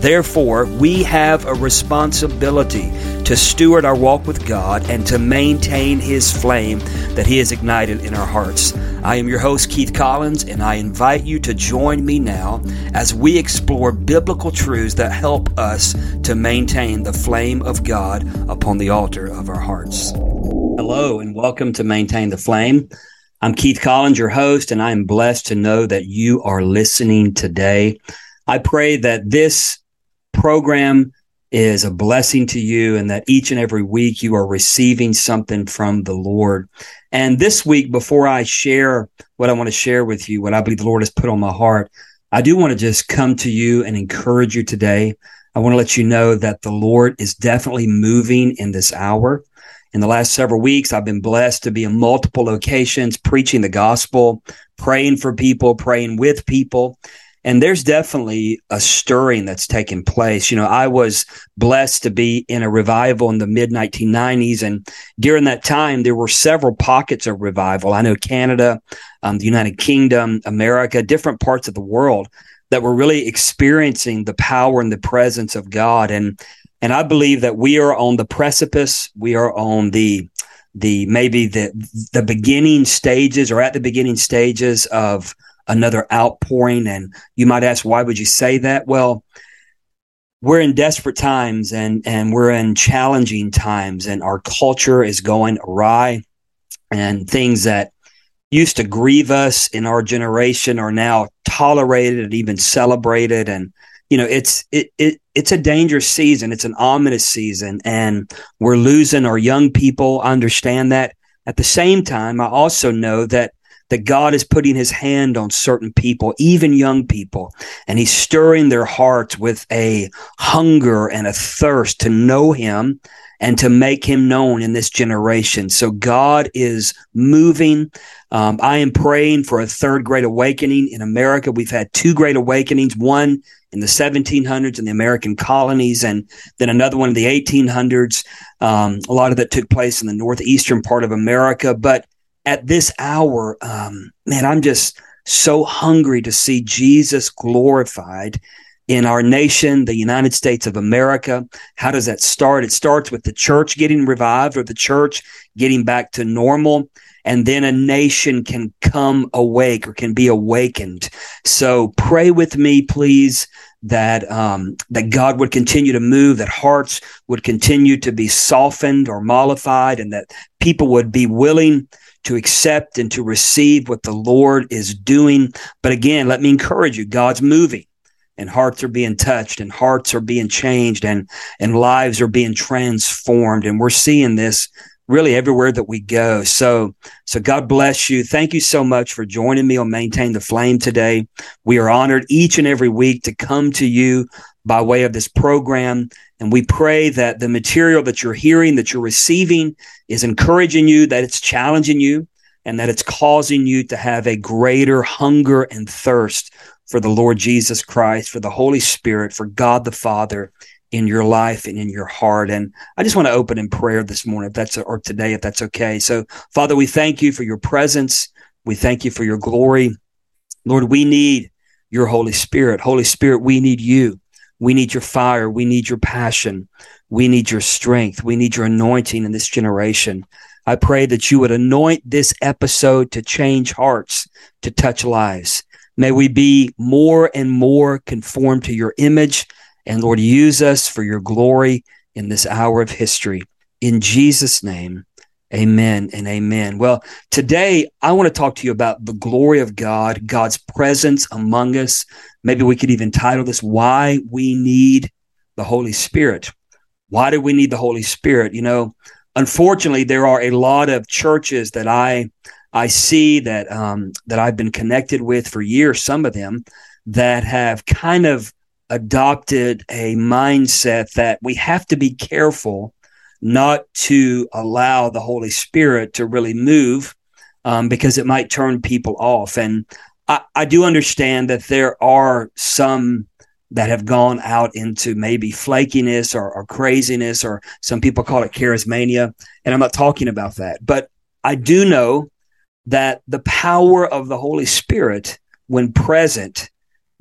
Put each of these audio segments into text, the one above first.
Therefore, we have a responsibility to steward our walk with God and to maintain His flame that He has ignited in our hearts. I am your host, Keith Collins, and I invite you to join me now as we explore biblical truths that help us to maintain the flame of God upon the altar of our hearts. Hello, and welcome to Maintain the Flame. I'm Keith Collins, your host, and I am blessed to know that you are listening today. I pray that this program is a blessing to you and that each and every week you are receiving something from the Lord. And this week, before I share what I want to share with you, what I believe the Lord has put on my heart, I do want to just come to you and encourage you today. I want to let you know that the Lord is definitely moving in this hour. In the last several weeks, I've been blessed to be in multiple locations, preaching the gospel, praying for people, praying with people. And there's definitely a stirring that's taking place. You know, I was blessed to be in a revival in the mid-1990s. And during that time, there were several pockets of revival. I know Canada, the United Kingdom, America, different parts of the world that were really experiencing the power and the presence of God. And I believe that we are on the precipice. We are on the beginning stages or at the beginning stages of another outpouring. And you might ask, why would you say that? Well, we're in desperate times and we're in challenging times, and our culture is going awry, and things that used to grieve us in our generation are now tolerated and even celebrated. And, you know, it's a dangerous season. It's an ominous season, and we're losing our young people. I understand that. At the same time, I also know that God is putting His hand on certain people, even young people, and He's stirring their hearts with a hunger and a thirst to know Him and to make Him known in this generation. So God is moving. I am praying for a third great awakening in America. We've had two great awakenings, one in the 1700s in the American colonies, and then another one in the 1800s. A lot of that took place in the northeastern part of America, but at this hour, I'm just so hungry to see Jesus glorified in our nation, the United States of America. How does that start? It starts with the church getting revived, or the church getting back to normal, and then a nation can come awake or can be awakened. So pray with me, please, that God would continue to move, that hearts would continue to be softened or mollified, and that people would be willing to accept and to receive what the Lord is doing. But again, let me encourage you, God's moving, and hearts are being touched, and hearts are being changed, and lives are being transformed. And we're seeing this really everywhere that we go. So God bless you. Thank you so much for joining me on Maintain the Flame today. We are honored each and every week to come to you by way of this program. And we pray that the material that you're hearing, that you're receiving, is encouraging you, that it's challenging you, and that it's causing you to have a greater hunger and thirst for the Lord Jesus Christ, for the Holy Spirit, for God the Father in your life and in your heart. And I just want to open in prayer this morning, or today, if that's okay. So, Father, we thank you for your presence. We thank you for your glory. Lord, we need your Holy Spirit. Holy Spirit, we need you. We need your fire. We need your passion. We need your strength. We need your anointing in this generation. I pray that you would anoint this episode to change hearts, to touch lives. May we be more and more conformed to your image. And Lord, use us for your glory in this hour of history. In Jesus' name, Amen and amen. Well, today I want to talk to you about the glory of God, God's presence among us. Maybe we could even title this, Why We Need the Holy Spirit. Why do we need the Holy Spirit? You know, unfortunately, there are a lot of churches that I see that I've been connected with for years, some of them, that have kind of adopted a mindset that we have to be careful not to allow the Holy Spirit to really move because it might turn people off. And I do understand that there are some that have gone out into maybe flakiness or craziness, or some people call it charismania, and I'm not talking about that. But I do know that the power of the Holy Spirit, when present,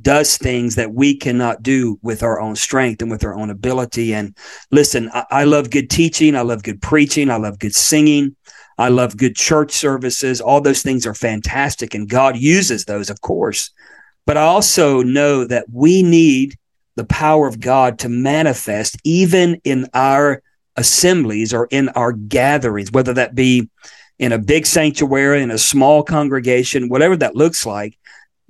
does things that we cannot do with our own strength and with our own ability. And listen, I love good teaching. I love good preaching. I love good singing. I love good church services. All those things are fantastic, and God uses those, of course. But I also know that we need the power of God to manifest even in our assemblies or in our gatherings, whether that be in a big sanctuary, in a small congregation, whatever that looks like.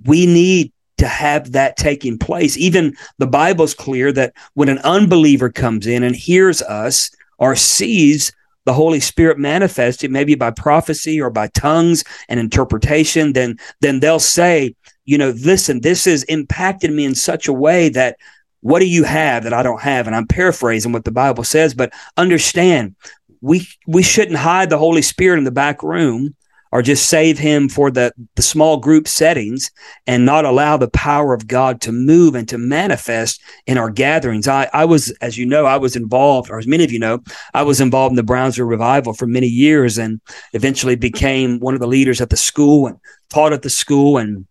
We need to have that taking place. Even the Bible's clear that when an unbeliever comes in and hears us or sees the Holy Spirit manifested, maybe by prophecy or by tongues and interpretation, then they'll say, you know, listen, this has impacted me in such a way that what do you have that I don't have? And I'm paraphrasing what the Bible says, but understand, we shouldn't hide the Holy Spirit in the back room, or just save him for the small group settings and not allow the power of God to move and to manifest in our gatherings. I was, as you know, I was involved, or as many of you know, I was involved in the Brownsville Revival for many years and eventually became one of the leaders at the school and taught at the school and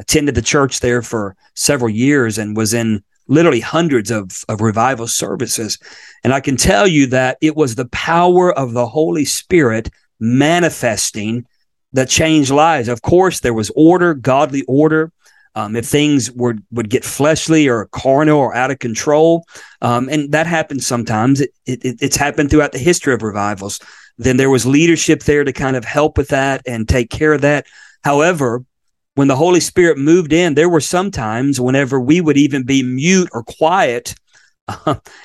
attended the church there for several years and was in literally hundreds of revival services. And I can tell you that it was the power of the Holy Spirit manifesting that changed lives. Of course, there was order, godly order. If things would get fleshly or carnal or out of control, and that happens sometimes. It's happened throughout the history of revivals. Then there was leadership there to kind of help with that and take care of that. However, when the Holy Spirit moved in, there were some times whenever we would even be mute or quiet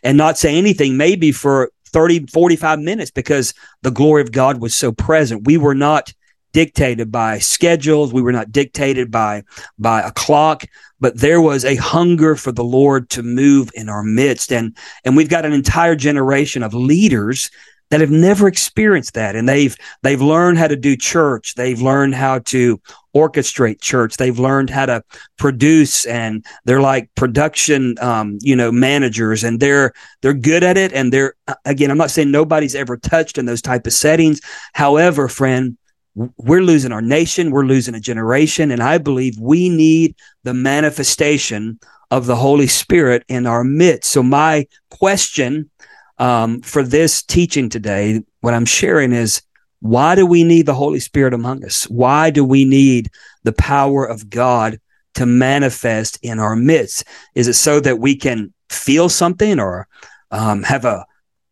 and not say anything, maybe for 30, 45 minutes, because the glory of God was so present. We were not dictated by schedules. We were not dictated by a clock, but there was a hunger for the Lord to move in our midst. And we've got an entire generation of leaders that have never experienced that. And they've learned how to do church. They've learned how to orchestrate church. They've learned how to produce, and they're like production, managers, and they're good at it. And they're, again, I'm not saying nobody's ever touched in those type of settings. However, friend, we're losing our nation. We're losing a generation. And I believe we need the manifestation of the Holy Spirit in our midst. So my question for this teaching today, what I'm sharing is, why do we need the Holy Spirit among us? Why do we need the power of God to manifest in our midst? Is it so that we can feel something, or have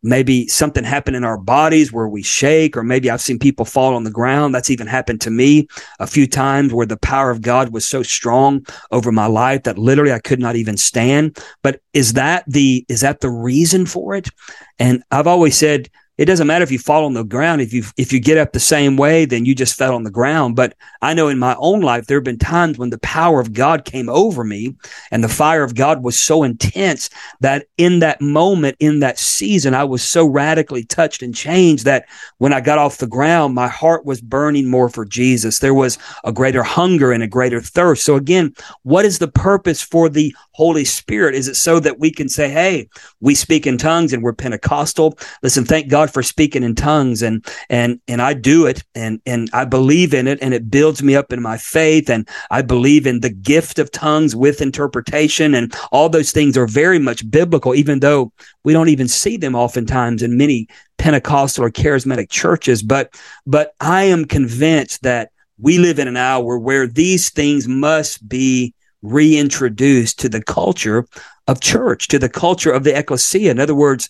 maybe something happen in our bodies where we shake, or maybe I've seen people fall on the ground? That's even happened to me a few times, where the power of God was so strong over my life that literally I could not even stand. But is that the reason for it? And I've always said, it doesn't matter if you fall on the ground. If you get up the same way, then you just fell on the ground. But I know in my own life, there have been times when the power of God came over me and the fire of God was so intense that in that moment, in that season, I was so radically touched and changed that when I got off the ground, my heart was burning more for Jesus. There was a greater hunger and a greater thirst. So again, what is the purpose for the Holy Spirit? Is it so that we can say, hey, we speak in tongues and we're Pentecostal? Listen, thank God for speaking in tongues, and I do it, and I believe in it, and it builds me up in my faith, and I believe in the gift of tongues with interpretation, and all those things are very much biblical, even though we don't even see them oftentimes in many Pentecostal or charismatic churches. But I am convinced that we live in an hour where these things must be reintroduced to the culture of church, to the culture of the ecclesia. In other words,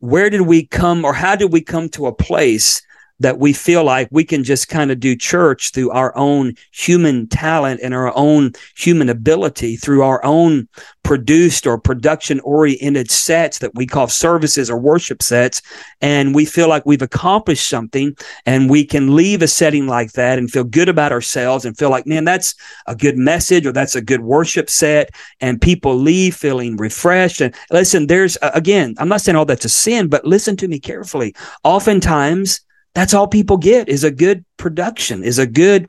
where did we come, or how did we come to a place that we feel like we can just kind of do church through our own human talent and our own human ability, through our own produced or production-oriented sets that we call services or worship sets, and we feel like we've accomplished something, and we can leave a setting like that and feel good about ourselves and feel like, man, that's a good message, or that's a good worship set, and people leave feeling refreshed. And listen, there's, again, I'm not saying all that's a sin, but listen to me carefully. Oftentimes, that's all people get, is a good production, is a good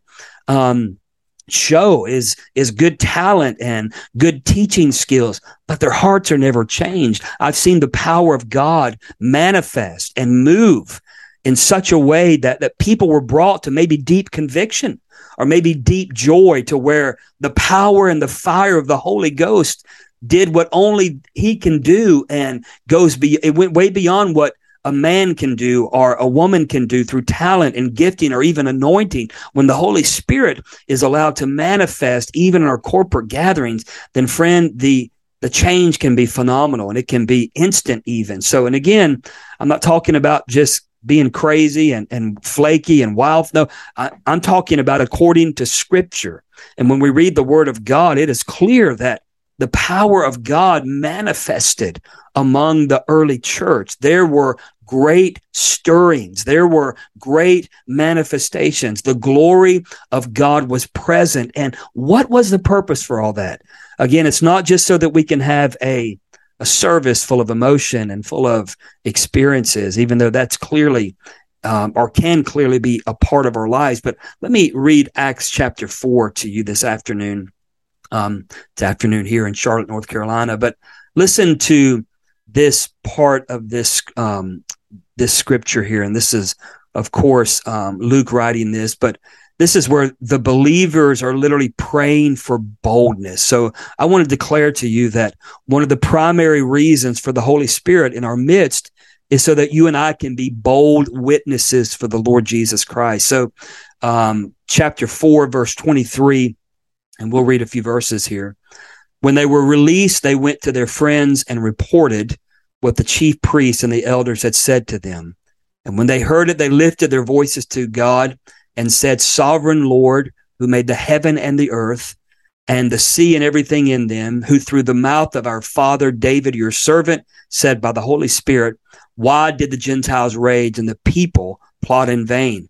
show, is good talent and good teaching skills, but their hearts are never changed. I've seen the power of God manifest and move in such a way that people were brought to maybe deep conviction or maybe deep joy, to where the power and the fire of the Holy Ghost did what only He can do, and it went way beyond what a man can do or a woman can do through talent and gifting or even anointing. When the Holy Spirit is allowed to manifest even in our corporate gatherings, then friend, the change can be phenomenal, and it can be instant even. So, and again, I'm not talking about just being crazy and flaky and wild. No, I'm talking about according to Scripture. And when we read the Word of God, it is clear that the power of God manifested among the early church. There were great stirrings. There were great manifestations. The glory of God was present. And what was the purpose for all that? Again, it's not just so that we can have a service full of emotion and full of experiences, even though that's clearly or can clearly be a part of our lives. But let me read Acts chapter 4 to you this afternoon. This afternoon here in Charlotte, North Carolina. But listen to this part of this scripture here. And this is, of course, Luke writing this, but this is where the believers are literally praying for boldness. So I want to declare to you that one of the primary reasons for the Holy Spirit in our midst is so that you and I can be bold witnesses for the Lord Jesus Christ. So chapter 4, verse 23, and we'll read a few verses here. When they were released, they went to their friends and reported what the chief priests and the elders had said to them. And when they heard it, they lifted their voices to God and said, "Sovereign Lord, who made the heaven and the earth and the sea and everything in them, who through the mouth of our father David, your servant, said by the Holy Spirit, why did the Gentiles rage and the people plot in vain?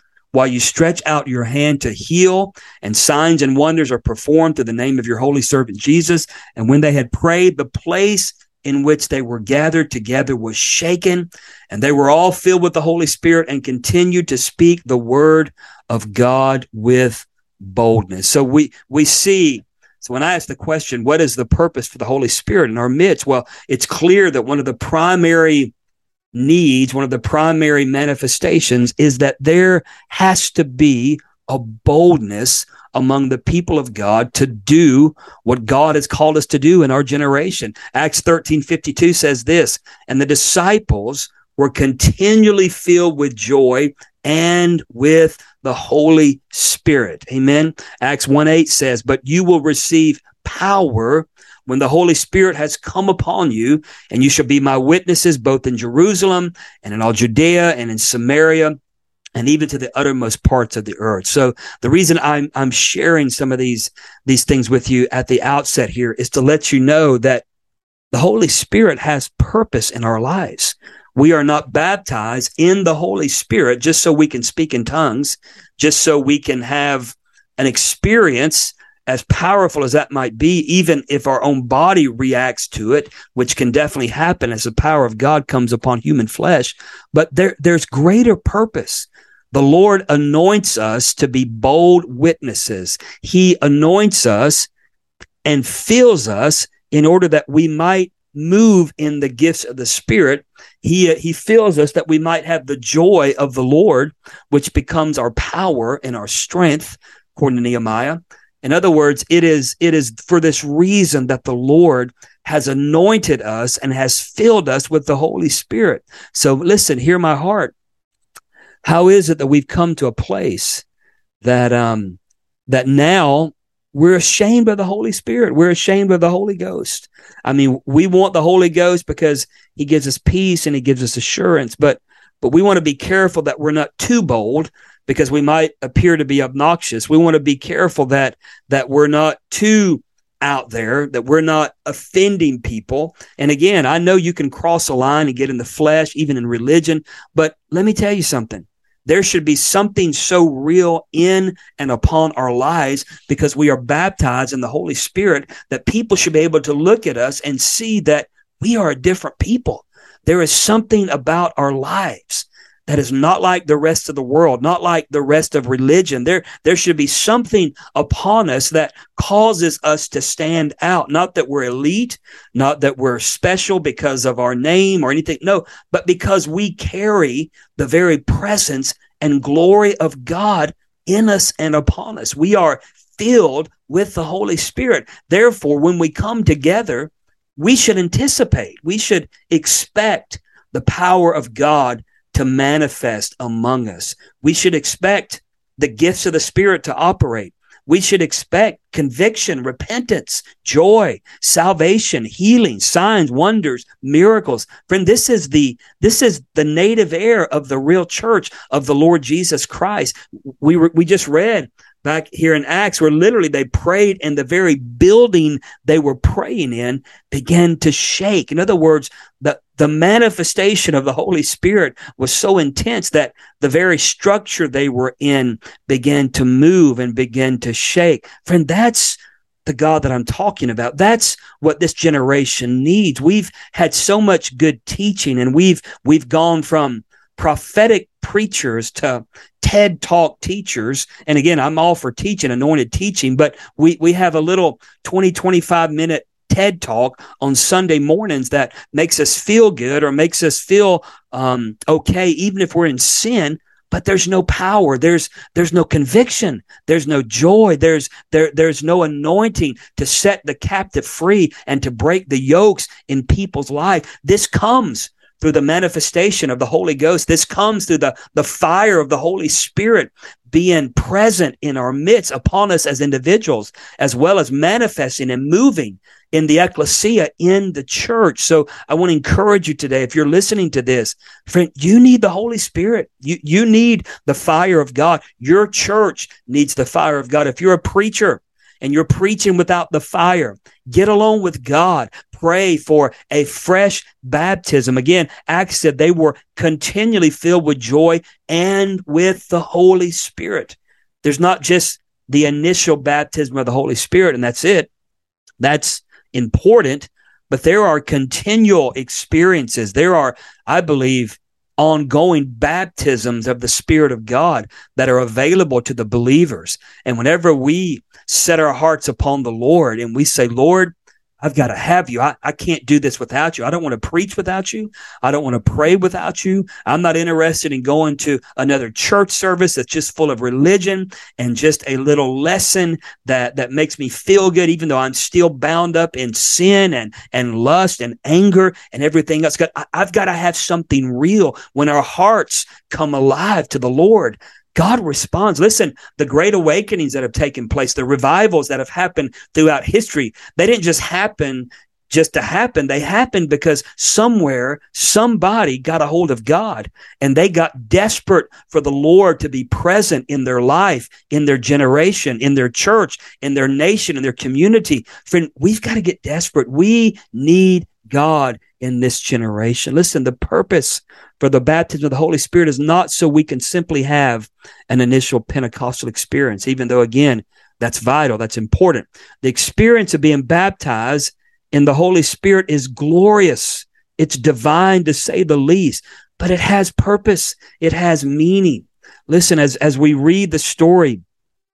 while you stretch out your hand to heal, and signs and wonders are performed through the name of your holy servant Jesus." And when they had prayed, the place in which they were gathered together was shaken, and they were all filled with the Holy Spirit and continued to speak the word of God with boldness. So we see. So when I ask the question, what is the purpose for the Holy Spirit in our midst? Well, it's clear that one of the primary needs, one of the primary manifestations, is that there has to be a boldness among the people of God to do what God has called us to do in our generation. Acts 13:52 says this, "And the disciples were continually filled with joy and with the Holy Spirit." Amen. Acts 1:8 says, "But you will receive power when the Holy Spirit has come upon you, and you shall be my witnesses both in Jerusalem and in all Judea and in Samaria and even to the uttermost parts of the earth." So the reason I'm sharing some of these things with you at the outset here is to let you know that the Holy Spirit has purpose in our lives. We are not baptized in the Holy Spirit just so we can speak in tongues, just so we can have an experience, as powerful as that might be, even if our own body reacts to it, which can definitely happen as the power of God comes upon human flesh. But there's greater purpose. The Lord anoints us to be bold witnesses. He anoints us and fills us in order that we might move in the gifts of the Spirit, he fills us that we might have the joy of the Lord, which becomes our power and our strength, according to Nehemiah. In other words, it is for this reason that the Lord has anointed us and has filled us with the Holy Spirit. So listen, hear my heart. How is it that we've come to a place that that now we're ashamed of the Holy Spirit? We're ashamed of the Holy Ghost. I mean, we want the Holy Ghost because he gives us peace and he gives us assurance, but we want to be careful that we're not too bold, because we might appear to be obnoxious. We want to be careful that we're not too out there, that we're not offending people. And again, I know you can cross a line and get in the flesh, even in religion, but let me tell you something. There should be something so real in and upon our lives, because we are baptized in the Holy Spirit, that people should be able to look at us and see that we are a different people. There is something about our lives that is not like the rest of the world, not like the rest of religion. There should be something upon us that causes us to stand out. Not that we're elite, not that we're special because of our name or anything. No, but because we carry the very presence and glory of God in us and upon us. We are filled with the Holy Spirit. Therefore, when we come together, we should anticipate, we should expect the power of God to manifest among us. We should expect the gifts of the Spirit to operate. We should expect conviction, repentance, joy, salvation, healing, signs, wonders, miracles. Friend, this is the native air of the real church of the Lord Jesus Christ. We just read back here in Acts, where literally they prayed and the very building they were praying in began to shake. In other words, the manifestation of the Holy Spirit was so intense that the very structure they were in began to move and began to shake. Friend, that's the God that I'm talking about. That's what this generation needs. We've had so much good teaching, and we've gone from prophetic preachers to TED Talk teachers. And again, I'm all for teaching, anointed teaching, but we have a little 20, 25-minute TED Talk on Sunday mornings that makes us feel good or makes us feel okay, even if we're in sin, but there's no power. There's no conviction. There's no joy. There's no anointing to set the captive free and to break the yokes in people's life. This comes through the manifestation of the Holy Ghost. This comes through the fire of the Holy Spirit being present in our midst, upon us as individuals, as well as manifesting and moving in the ecclesia, in the church. So I want to encourage you today, if you're listening to this, friend, you need the Holy Spirit. You need the fire of God. Your church needs the fire of God. If you're a preacher and you're preaching without the fire, get along with God. Pray for a fresh baptism. Again, Acts said they were continually filled with joy and with the Holy Spirit. There's not just the initial baptism of the Holy Spirit, and that's it. That's important, but there are continual experiences. There are, I believe, ongoing baptisms of the Spirit of God that are available to the believers. And whenever we set our hearts upon the Lord and we say, Lord, I've got to have you. I can't do this without you. I don't want to preach without you. I don't want to pray without you. I'm not interested in going to another church service that's just full of religion and just a little lesson that makes me feel good, even though I'm still bound up in sin and lust and anger and everything else. God, I've got to have something real. When our hearts come alive to the Lord, God responds. Listen, the great awakenings that have taken place, the revivals that have happened throughout history, they didn't just happen just to happen. They happened because somewhere, somebody got a hold of God, and they got desperate for the Lord to be present in their life, in their generation, in their church, in their nation, in their community. Friend, we've got to get desperate. We need God in this generation. Listen, the purpose for the baptism of the Holy Spirit is not so we can simply have an initial Pentecostal experience, even though, again, that's vital, that's important. The experience of being baptized in the Holy Spirit is glorious. It's divine, to say the least, but it has purpose. It has meaning. Listen, as we read the story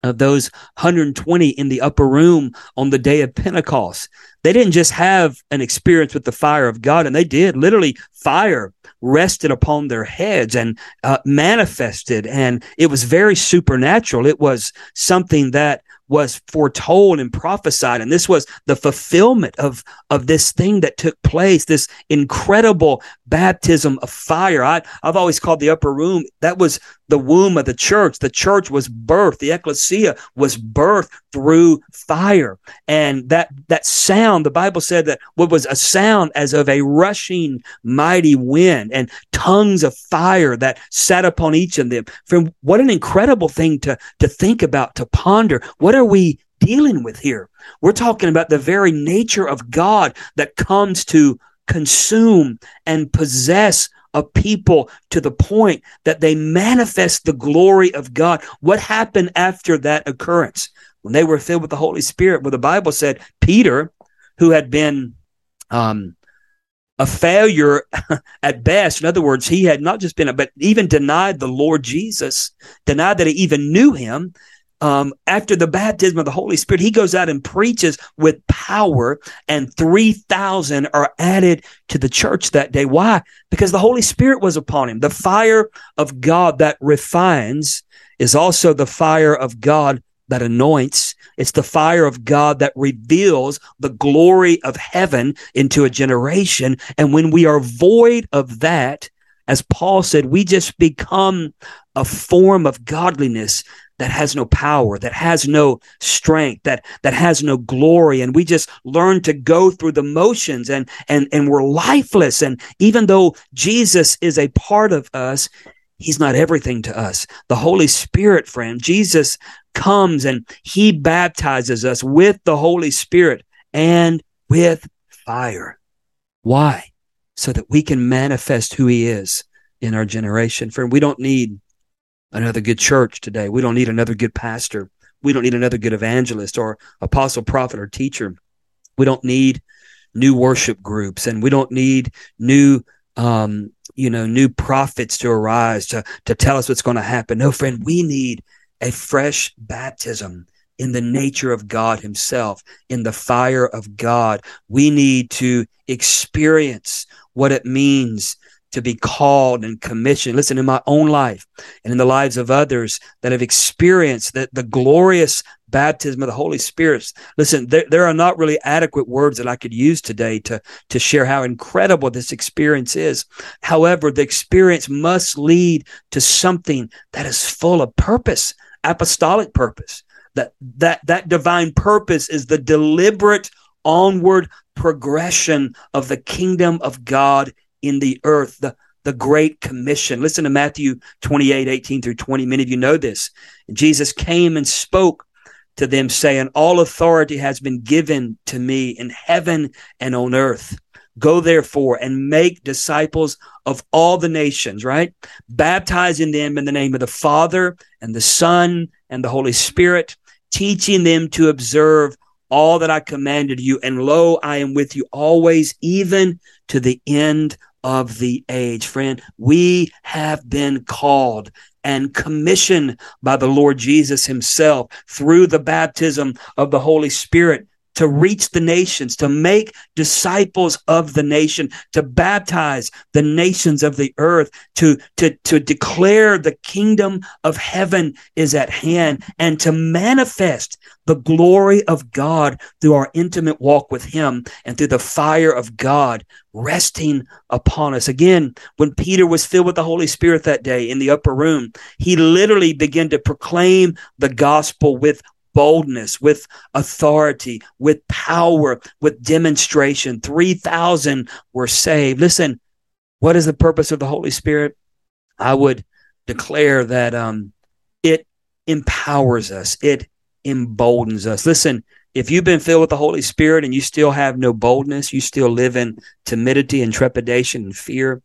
of those 120 in the upper room on the day of Pentecost. They didn't just have an experience with the fire of God, and they did. Literally, fire rested upon their heads and manifested, and it was very supernatural. It was something that was foretold and prophesied, and this was the fulfillment of this thing that took place, this incredible baptism of fire. I've always called the upper room, that was the womb of the church. The church was birthed. The ecclesia was birthed through fire. And that sound, the Bible said that what was a sound as of a rushing mighty wind and tongues of fire that sat upon each of them. Friend, what an incredible thing to think about, to ponder. What are we dealing with here? We're talking about the very nature of God that comes to consume and possess a people to the point that they manifest the glory of God. What happened after that occurrence? When they were filled with the Holy Spirit, where the Bible said Peter, who had been a failure at best, in other words, he had not just been, but even denied the Lord Jesus, denied that he even knew him, after the baptism of the Holy Spirit, he goes out and preaches with power, and 3,000 are added to the church that day. Why? Because the Holy Spirit was upon him. The fire of God that refines is also the fire of God that anoints. It's the fire of God that reveals the glory of heaven into a generation. And when we are void of that, as Paul said, we just become a form of godliness that has no power, that has no strength, that has no glory. And we just learn to go through the motions and we're lifeless. And even though Jesus is a part of us, he's not everything to us. The Holy Spirit, friend, Jesus comes and he baptizes us with the Holy Spirit and with fire. Why? So that we can manifest who he is in our generation. Friend, we don't need another good church today. We don't need another good pastor. We don't need another good evangelist or apostle, prophet, or teacher. We don't need new worship groups, and we don't need new, new prophets to arise to tell us what's going to happen. No, friend, we need a fresh baptism in the nature of God himself, in the fire of God. We need to experience what it means to be called and commissioned. Listen, in my own life and in the lives of others that have experienced the glorious baptism of the Holy Spirit, listen, there are not really adequate words that I could use today to share how incredible this experience is. However, the experience must lead to something that is full of purpose, apostolic purpose. That divine purpose is the deliberate onward progression of the kingdom of God in the earth, the Great Commission. Listen to Matthew 28:18-20. Many of you know this. Jesus came and spoke to them saying, "All authority has been given to me in heaven and on earth. Go therefore and make disciples of all the nations," right? "Baptizing them in the name of the Father and the Son and the Holy Spirit, teaching them to observe all that I commanded you. And lo, I am with you always, even to the end of the age." Friend, we have been called and commissioned by the Lord Jesus himself through the baptism of the Holy Spirit to reach the nations, to make disciples of the nation, to baptize the nations of the earth, to declare the kingdom of heaven is at hand, and to manifest the glory of God through our intimate walk with him and through the fire of God resting upon us. Again, when Peter was filled with the Holy Spirit that day in the upper room, he literally began to proclaim the gospel with boldness, with authority, with power, with demonstration. 3,000 were saved. Listen, what is the purpose of the Holy Spirit? I would declare that it empowers us. It emboldens us. Listen, if you've been filled with the Holy Spirit and you still have no boldness, you still live in timidity and trepidation and fear,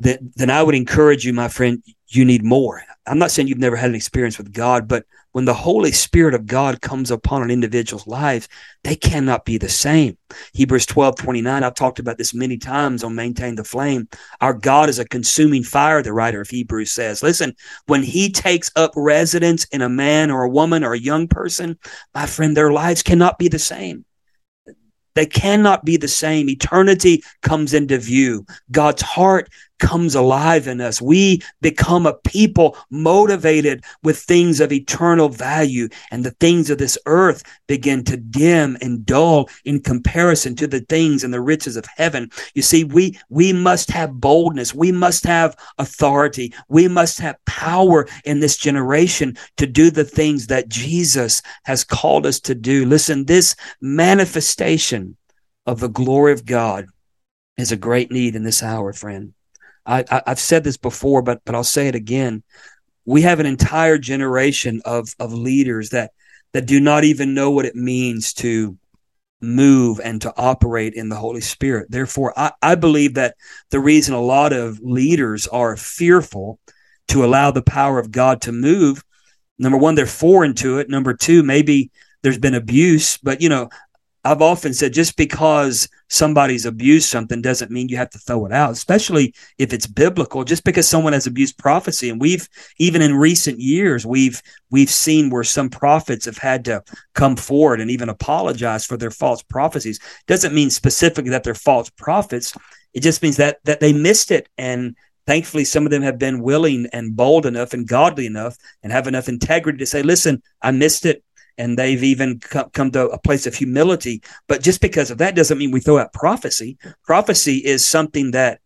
then I would encourage you, my friend, you need more. I'm not saying you've never had an experience with God, but when the Holy Spirit of God comes upon an individual's lives, they cannot be the same. Hebrews 12:29, I've talked about this many times on Maintain the Flame. Our God is a consuming fire, the writer of Hebrews says. Listen, when he takes up residence in a man or a woman or a young person, my friend, their lives cannot be the same. They cannot be the same. Eternity comes into view. God's heart comes alive in us. We become a people motivated with things of eternal value, and the things of this earth begin to dim and dull in comparison to the things and the riches of heaven. You see, we must have boldness. We must have authority. We must have power in this generation to do the things that Jesus has called us to do. Listen, this manifestation of the glory of God is a great need in this hour, friend. I've said this before, but I'll say it again. We have an entire generation of leaders that do not even know what it means to move and to operate in the Holy Spirit. Therefore, I believe that the reason a lot of leaders are fearful to allow the power of God to move, number one, they're foreign to it. Number two, maybe there's been abuse, but I've often said just because somebody's abused something doesn't mean you have to throw it out, especially if it's biblical. Just because someone has abused prophecy, and we've even in recent years we've seen where some prophets have had to come forward and even apologize for their false prophecies, doesn't mean specifically that they're false prophets. It just means that they missed it, and thankfully, some of them have been willing and bold enough and godly enough and have enough integrity to say, "Listen, I missed it." And they've even come to a place of humility. But just because of that doesn't mean we throw out prophecy. Prophecy is something that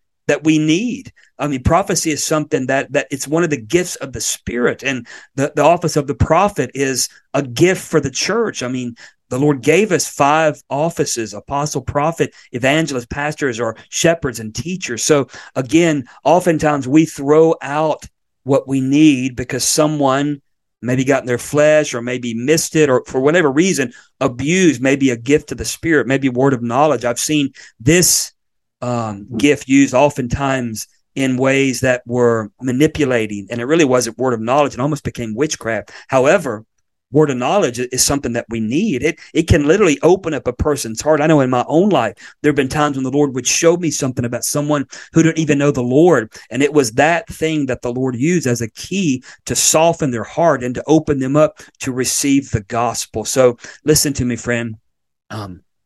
we need. I mean, prophecy is something that it's one of the gifts of the Spirit. And the office of the prophet is a gift for the church. I mean, the Lord gave us 5 offices: apostle, prophet, evangelist, pastors, or shepherds and teachers. So again, oftentimes we throw out what we need because someone maybe got in their flesh, or maybe missed it, or for whatever reason, abused maybe a gift of the Spirit, maybe a word of knowledge. I've seen this gift used oftentimes in ways that were manipulating, and it really wasn't word of knowledge. It almost became witchcraft. However, word of knowledge is something that we need. It can literally open up a person's heart. I know in my own life, there have been times when the Lord would show me something about someone who didn't even know the Lord. And it was that thing that the Lord used as a key to soften their heart and to open them up to receive the gospel. So listen to me, friend.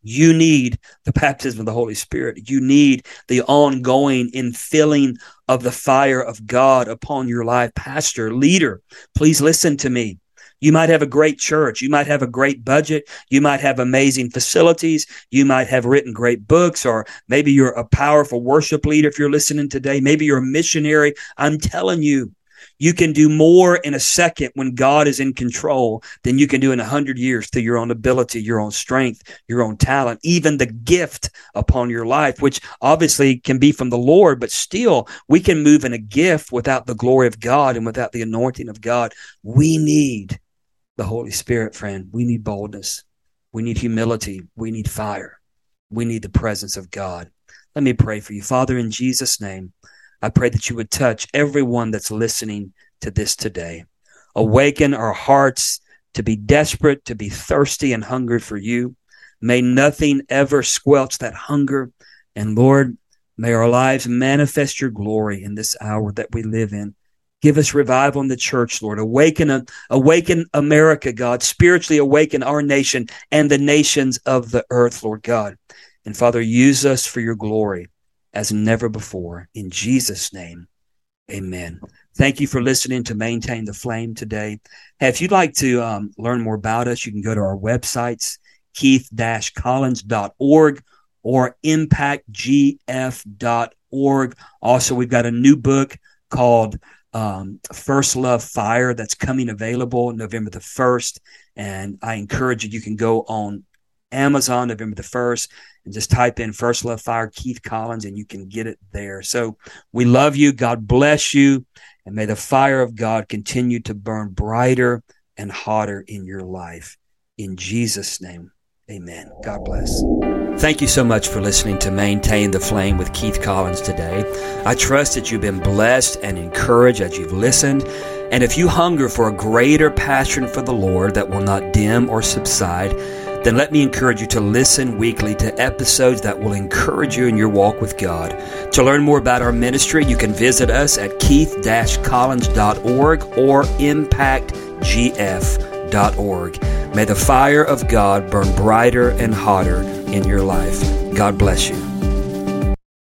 You need the baptism of the Holy Spirit. You need the ongoing infilling of the fire of God upon your life. Pastor, leader, please listen to me. You might have a great church. You might have a great budget. You might have amazing facilities. You might have written great books, or maybe you're a powerful worship leader if you're listening today. Maybe you're a missionary. I'm telling you, you can do more in a second when God is in control than you can do in 100 years through your own ability, your own strength, your own talent, even the gift upon your life, which obviously can be from the Lord, but still we can move in a gift without the glory of God and without the anointing of God. We need the Holy Spirit, friend. We need boldness. We need humility. We need fire. We need the presence of God. Let me pray for you. Father, in Jesus' name, I pray that you would touch everyone that's listening to this today. Awaken our hearts to be desperate, to be thirsty and hungry for you. May nothing ever squelch that hunger. And Lord, may our lives manifest your glory in this hour that we live in. Give us revival in the church, Lord. Awaken America, God. Spiritually awaken our nation and the nations of the earth, Lord God. And Father, use us for your glory as never before. In Jesus' name, amen. Thank you for listening to Maintain the Flame today. Hey, if you'd like to learn more about us, you can go to our websites, keith-collins.org or impactgf.org. Also, we've got a new book called First Love Fire that's coming available November the 1st. And I encourage you, you can go on Amazon November the 1st and just type in First Love Fire Keith Collins and you can get it there. So we love you. God bless you. And may the fire of God continue to burn brighter and hotter in your life. In Jesus' name, Amen. God bless. Thank you so much for listening to Maintain the Flame with Keith Collins today. I trust that you've been blessed and encouraged as you've listened. And if you hunger for a greater passion for the Lord that will not dim or subside, then let me encourage you to listen weekly to episodes that will encourage you in your walk with God. To learn more about our ministry, you can visit us at keith-collins.org or impactgf.org. May the fire of God burn brighter and hotter in your life. God bless you.